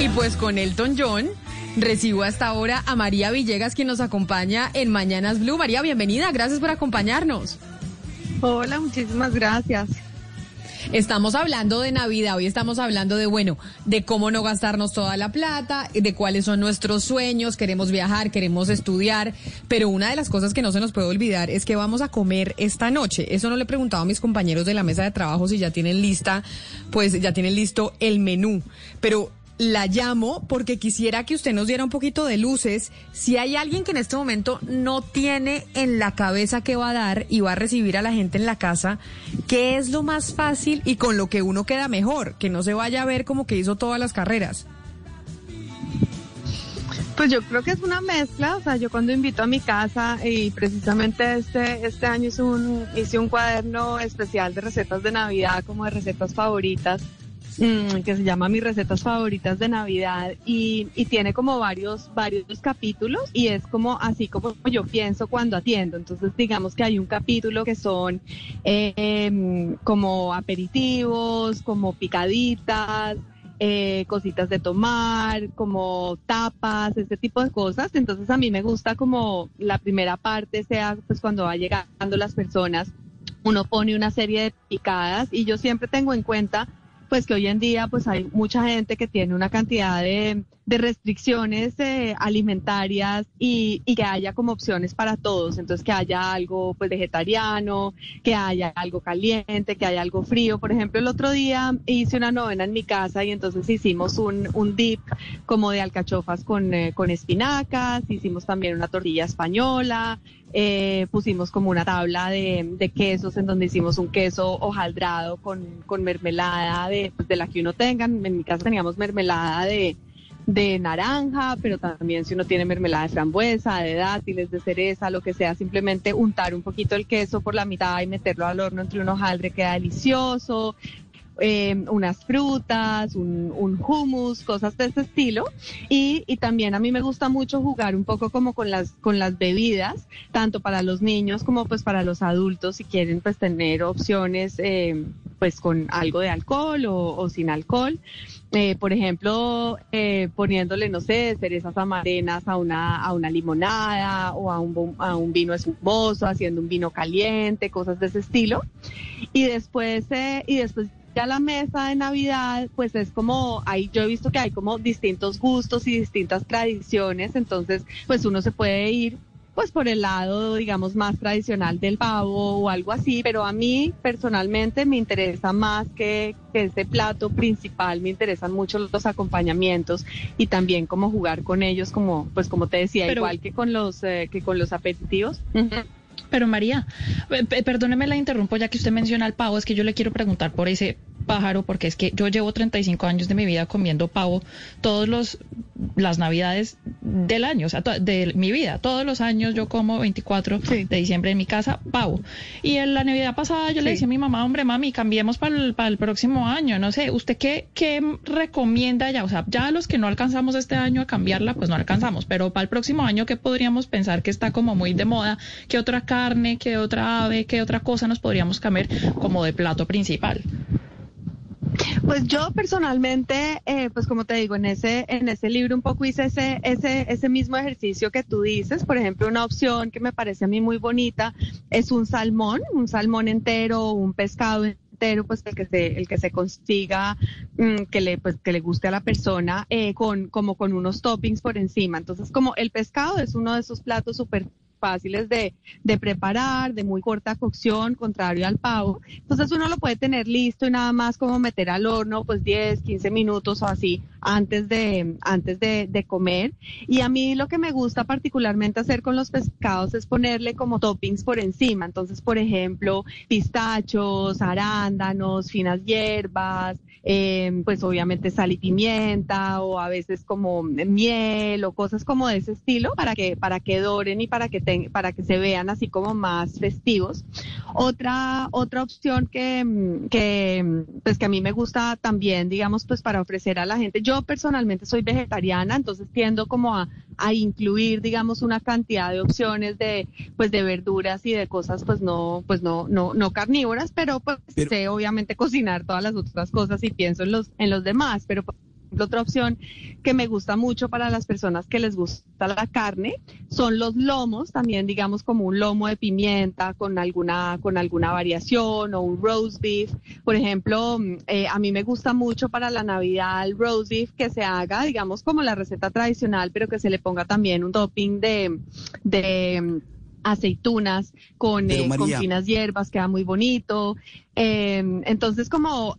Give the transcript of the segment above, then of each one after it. Y pues con Elton John recibo hasta ahora a María Villegas, quien nos acompaña en Mañanas Blue. María, bienvenida. Gracias por acompañarnos. Hola, muchísimas gracias. Estamos hablando de Navidad, hoy estamos hablando de, bueno, de cómo no gastarnos toda la plata, de cuáles son nuestros sueños, queremos viajar, queremos estudiar, pero una de las cosas que no se nos puede olvidar es que vamos a comer esta noche. Eso no le he preguntado a mis compañeros de la mesa de trabajo si ya tienen lista, pues ya tienen listo el menú, pero la llamo porque quisiera que usted nos diera un poquito de luces. Si hay alguien que en este momento no tiene en la cabeza qué va a dar y va a recibir a la gente en la casa, ¿qué es lo más fácil y con lo que uno queda mejor? Que no se vaya a ver como que hizo todas las carreras. Pues yo creo que es una mezcla. O sea, yo cuando invito a mi casa, y precisamente este año hice un cuaderno especial de recetas de Navidad, como de recetas favoritas, que se llama Mis Recetas Favoritas de Navidad, y tiene como varios capítulos, y es como así como yo pienso cuando atiendo. Entonces digamos que hay un capítulo que son como aperitivos, como picaditas, cositas de tomar, como tapas, este tipo de cosas. Entonces a mí me gusta como la primera parte sea pues cuando va llegando las personas, uno pone una serie de picadas, y yo siempre tengo en cuenta pues que hoy en día pues hay mucha gente que tiene una cantidad de restricciones alimentarias, y que haya como opciones para todos. Entonces que haya algo pues vegetariano, que haya algo caliente, que haya algo frío. Por ejemplo, el otro día hice una novena en mi casa, y entonces hicimos un dip como de alcachofas con espinacas, hicimos también una tortilla española, pusimos como una tabla de quesos, en donde hicimos un queso hojaldrado con mermelada de la que uno tenga. En mi casa teníamos mermelada de naranja, pero también si uno tiene mermelada de frambuesa, de dátiles, de cereza, lo que sea, simplemente untar un poquito el queso por la mitad y meterlo al horno entre un hojaldre, queda delicioso. Unas frutas, un hummus, cosas de ese estilo. Y también a mí me gusta mucho jugar un poco como con las bebidas, tanto para los niños como pues para los adultos, si quieren pues tener opciones pues con algo de alcohol o sin alcohol. Por ejemplo, poniéndole, no sé, cerezas amarenas a una limonada, o a un vino espumoso, haciendo un vino caliente, cosas de ese estilo. Y después ya la mesa de Navidad, pues es como, ahí yo he visto que hay como distintos gustos y distintas tradiciones. Entonces pues uno se puede ir pues por el lado, digamos, más tradicional del pavo o algo así, pero a mí personalmente me interesa más que este plato principal, me interesan mucho los acompañamientos, y también como jugar con ellos, como pues como te decía, pero igual que con los aperitivos. Uh-huh. Pero María, perdóneme la interrumpo, ya que usted menciona el pavo, es que yo le quiero preguntar por ese pájaro, porque es que yo llevo 35 años de mi vida comiendo pavo todos las navidades del año, o sea, de mi vida, todos los años yo como 24 sí. de diciembre en mi casa, pavo. Y en la Navidad pasada yo sí. le decía a mi mamá, hombre, mami, cambiemos para el próximo año, no sé, ¿usted qué recomienda ya? O sea, ya los que no alcanzamos este año a cambiarla, pues no alcanzamos, pero para el próximo año, ¿qué podríamos pensar que está como muy de moda? ¿Qué otra carne, qué otra ave, qué otra cosa nos podríamos comer como de plato principal? Pues yo personalmente, pues como te digo, en ese libro un poco hice ese mismo ejercicio que tú dices. Por ejemplo, una opción que me parece a mí muy bonita es un salmón entero, un pescado entero, pues el que se consiga, que le guste a la persona, con unos toppings por encima. Entonces, como el pescado es uno de esos platos súper fáciles de preparar, de muy corta cocción, contrario al pavo. Entonces uno lo puede tener listo y nada más como meter al horno pues 10, 15 minutos o así antes de comer. Y a mí lo que me gusta particularmente hacer con los pescados es ponerle como toppings por encima. Entonces, por ejemplo, pistachos, arándanos, finas hierbas, pues obviamente sal y pimienta, o a veces como miel o cosas como de ese estilo para que doren y para que se vean así como más festivos. Otra opción que a mí me gusta también, digamos, pues para ofrecer a la gente. Yo personalmente soy vegetariana, entonces tiendo como a incluir, digamos, una cantidad de opciones de pues de verduras y de cosas pues no carnívoras, pero sé obviamente cocinar todas las otras cosas y pienso en los demás, pero otra opción que me gusta mucho para las personas que les gusta la carne son los lomos, también digamos como un lomo de pimienta con alguna variación, o un roast beef, por ejemplo. A mí me gusta mucho para la Navidad el roast beef que se haga, digamos, como la receta tradicional, pero que se le ponga también un topping de aceitunas con finas hierbas, queda muy bonito. Entonces como...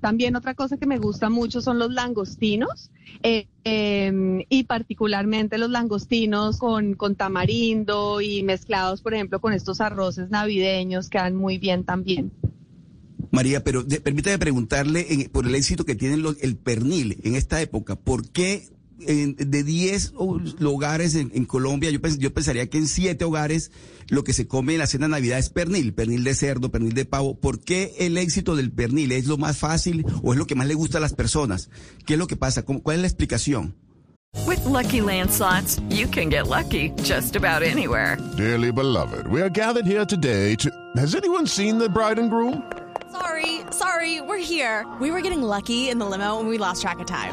también otra cosa que me gusta mucho son los langostinos, y particularmente los langostinos con tamarindo y mezclados, por ejemplo, con estos arroces navideños, quedan muy bien también. María, pero permítame preguntarle por el éxito que tiene el pernil en esta época. ¿Por qué de 10 hogares en Colombia, yo pensaría que en 7 hogares lo que se come en la cena de Navidad es pernil, pernil de cerdo, pernil de pavo? ¿Por qué el éxito del pernil? ¿Es lo más fácil o es lo que más le gusta a las personas? ¿Qué es lo que pasa? ¿Cuál es la explicación? With Lucky Land Slots, you can get lucky just about anywhere. Dearly beloved, we are gathered here today to... Has anyone seen the bride and groom? Sorry, we're here. We were getting lucky in the limo and we lost track of time.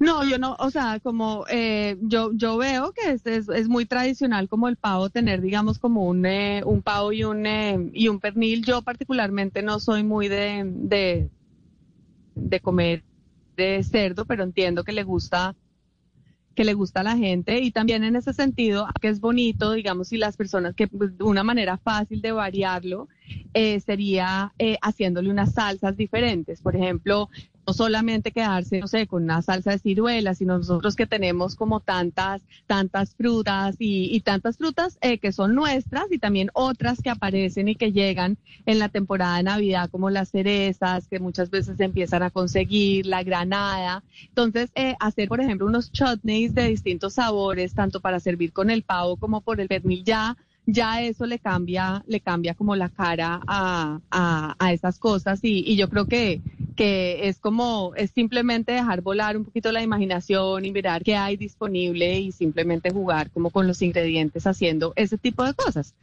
No, yo no, o sea, como yo veo que es muy tradicional como el pavo tener, digamos, como un pavo y un pernil. Yo particularmente no soy muy de comer de cerdo, pero entiendo que le gusta a la gente, y también en ese sentido que es bonito, digamos, y las personas que pues, una manera fácil de variarlo sería haciéndole unas salsas diferentes, por ejemplo, no solamente quedarse, no sé, con una salsa de ciruela, sino nosotros que tenemos como tantas frutas y tantas frutas que son nuestras, y también otras que aparecen y que llegan en la temporada de Navidad, como las cerezas, que muchas veces se empiezan a conseguir, la granada. Entonces, hacer, por ejemplo, unos chutneys de distintos sabores, tanto para servir con el pavo como por el pernil, ya eso le cambia como la cara a esas cosas, y yo creo que es como, es simplemente dejar volar un poquito la imaginación y mirar qué hay disponible, y simplemente jugar como con los ingredientes haciendo ese tipo de cosas.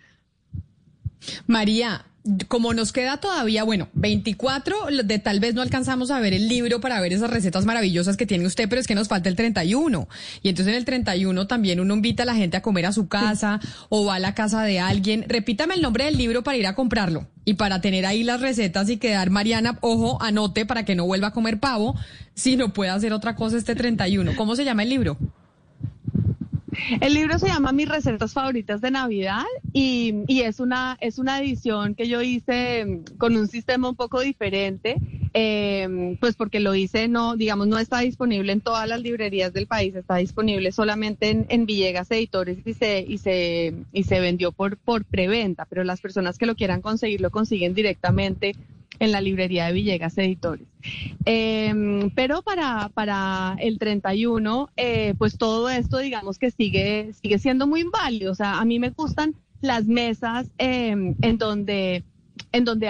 María, como nos queda todavía, bueno, 24, de tal vez no alcanzamos a ver el libro para ver esas recetas maravillosas que tiene usted, pero es que nos falta el 31. Y entonces en el 31 también uno invita a la gente a comer a su casa, sí, o va a la casa de alguien. Repítame el nombre del libro para ir a comprarlo y para tener ahí las recetas y quedar, Mariana, ojo, anote para que no vuelva a comer pavo, sino pueda hacer otra cosa este 31. ¿Cómo se llama el libro? El libro se llama Mis Recetas Favoritas de Navidad, y es una edición que yo hice con un sistema un poco diferente, pues porque lo hice, no, digamos, no está disponible en todas las librerías del país, está disponible solamente en Villegas Editores, y se vendió por preventa, pero las personas que lo quieran conseguir lo consiguen directamente en la librería de Villegas Editores. Pero para el 31, pues todo esto, digamos que sigue siendo muy válido. O sea, a mí me gustan las mesas en donde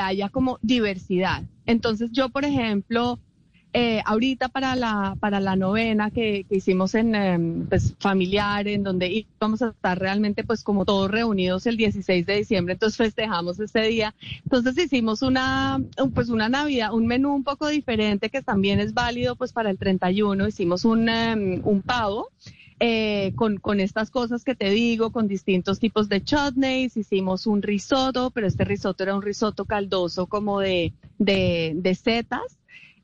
haya como diversidad. Entonces yo, por ejemplo, ahorita para la novena que hicimos en pues, familiar, en donde vamos a estar realmente pues como todos reunidos el 16 de diciembre, entonces festejamos ese día. Entonces hicimos una Navidad, un menú un poco diferente que también es válido pues para el 31. Hicimos un pavo con estas cosas que te digo, con distintos tipos de chutneys. Hicimos un risotto, pero este risotto era un risotto caldoso como de setas.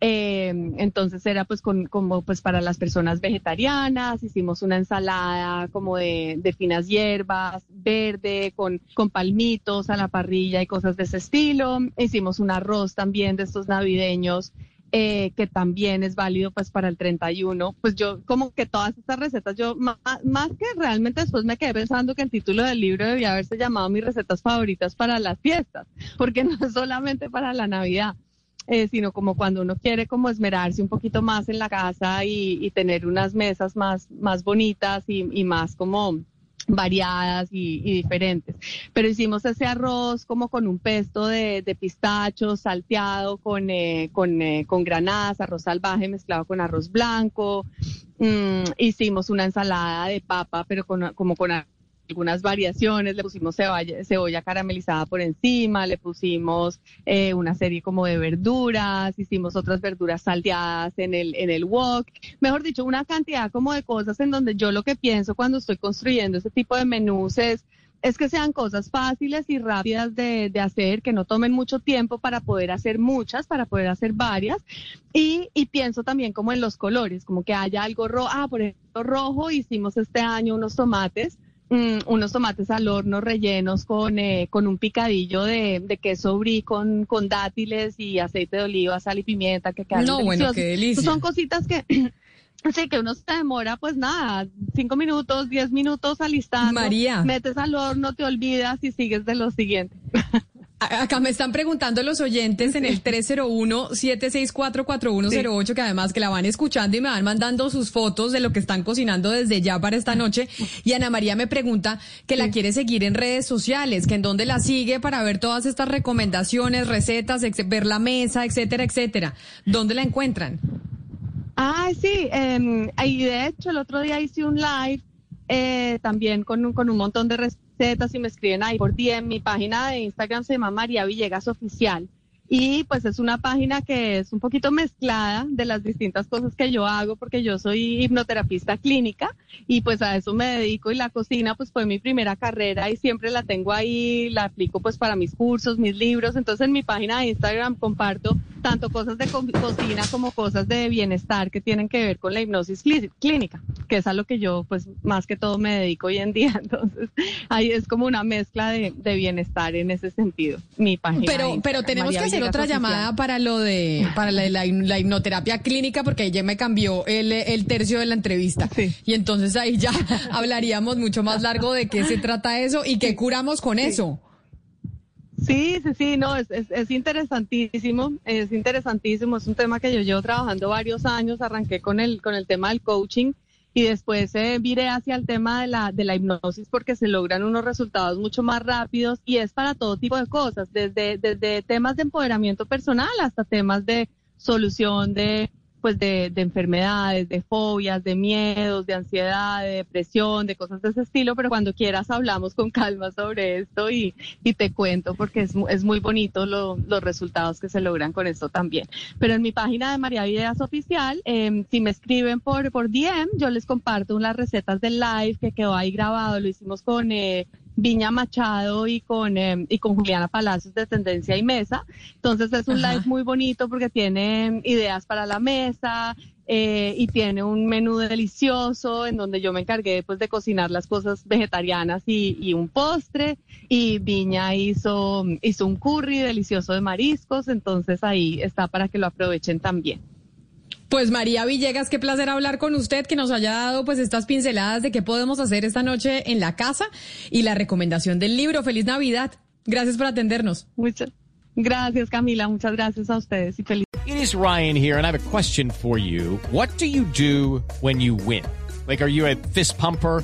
Entonces era pues como pues para las personas vegetarianas. Hicimos una ensalada como de finas hierbas, verde, con palmitos a la parrilla y cosas de ese estilo. Hicimos un arroz también de estos navideños, que también es válido pues para el 31. Pues yo como que todas estas recetas, yo más que realmente después me quedé pensando que el título del libro debía haberse llamado Mis Recetas Favoritas para las Fiestas, porque no es solamente para la Navidad. Sino como cuando uno quiere como esmerarse un poquito más en la casa y tener unas mesas más bonitas y más como variadas y diferentes. Pero hicimos ese arroz como con un pesto de pistachos salteado con granadas, arroz salvaje mezclado con arroz blanco. Hicimos una ensalada de papa, pero como con algunas variaciones. Le pusimos cebolla caramelizada por encima, le pusimos una serie como de verduras, hicimos otras verduras salteadas en el wok. Mejor dicho, una cantidad como de cosas en donde yo lo que pienso cuando estoy construyendo este tipo de menús es que sean cosas fáciles y rápidas de hacer, que no tomen mucho tiempo para poder hacer muchas, para poder hacer varias. Y pienso también como en los colores, como que haya algo rojo. Por ejemplo, rojo, hicimos este año unos tomates al horno rellenos con un picadillo de queso brie con dátiles y aceite de oliva, sal y pimienta, que quedan deliciosos. Bueno, qué delicia. Son cositas que así que uno se demora, pues nada, 5 minutos, 10 minutos alistando. María, metes al horno, te olvidas y sigues de lo siguiente. Acá me están preguntando los oyentes en el 301-764-4108, que además que la van escuchando y me van mandando sus fotos de lo que están cocinando desde ya para esta noche. Y Ana María me pregunta que la quiere seguir en redes sociales, que en dónde la sigue para ver todas estas recomendaciones, recetas, ver la mesa, etcétera, etcétera. ¿Dónde la encuentran? Sí, y de hecho el otro día hice un live también con un montón de recetas, y me escriben ahí por DM. Mi página de Instagram se llama María Villegas Oficial, y pues es una página que es un poquito mezclada de las distintas cosas que yo hago, porque yo soy hipnoterapista clínica y pues a eso me dedico, y la cocina pues fue mi primera carrera y siempre la tengo ahí, la aplico pues para mis cursos, mis libros. Entonces en mi página de Instagram comparto tanto cosas de cocina como cosas de bienestar que tienen que ver con la hipnosis clínica, que es a lo que yo pues más que todo me dedico hoy en día. Entonces ahí es como una mezcla de bienestar en ese sentido, mi página. Pero tenemos María que hacer otra llamada para lo de la hipnoterapia clínica, porque ahí ya me cambió el tercio de la entrevista. Sí. Y entonces ahí ya hablaríamos mucho más largo de qué se trata eso y qué curamos con eso. Sí, no, es interesantísimo, es un tema que yo llevo trabajando varios años. Arranqué con el tema del coaching y después viré hacia el tema de la hipnosis, porque se logran unos resultados mucho más rápidos, y es para todo tipo de cosas, desde temas de empoderamiento personal hasta temas de solución de enfermedades, de fobias, de miedos, de ansiedad, de depresión, de cosas de ese estilo. Pero cuando quieras hablamos con calma sobre esto y te cuento, porque es muy bonito los resultados que se logran con esto también. Pero en mi página de María Villegas Oficial, si me escriben por DM, yo les comparto unas recetas del live que quedó ahí grabado. Lo hicimos con Viña Machado y con Juliana Palacios de Tendencia y Mesa. Entonces es un live muy bonito porque tiene ideas para la mesa, y tiene un menú delicioso en donde yo me encargué pues de cocinar las cosas vegetarianas y un postre, y Viña hizo un curry delicioso de mariscos. Entonces ahí está para que lo aprovechen también. Pues María Villegas, qué placer hablar con usted, que nos haya dado pues estas pinceladas de qué podemos hacer esta noche en la casa y la recomendación del libro. ¡Feliz Navidad! Gracias por atendernos. Muchas gracias, Camila. Muchas gracias a ustedes y feliz. It is Ryan here and I have a question for you. What do you do when you win? Like, are you a fist pumper,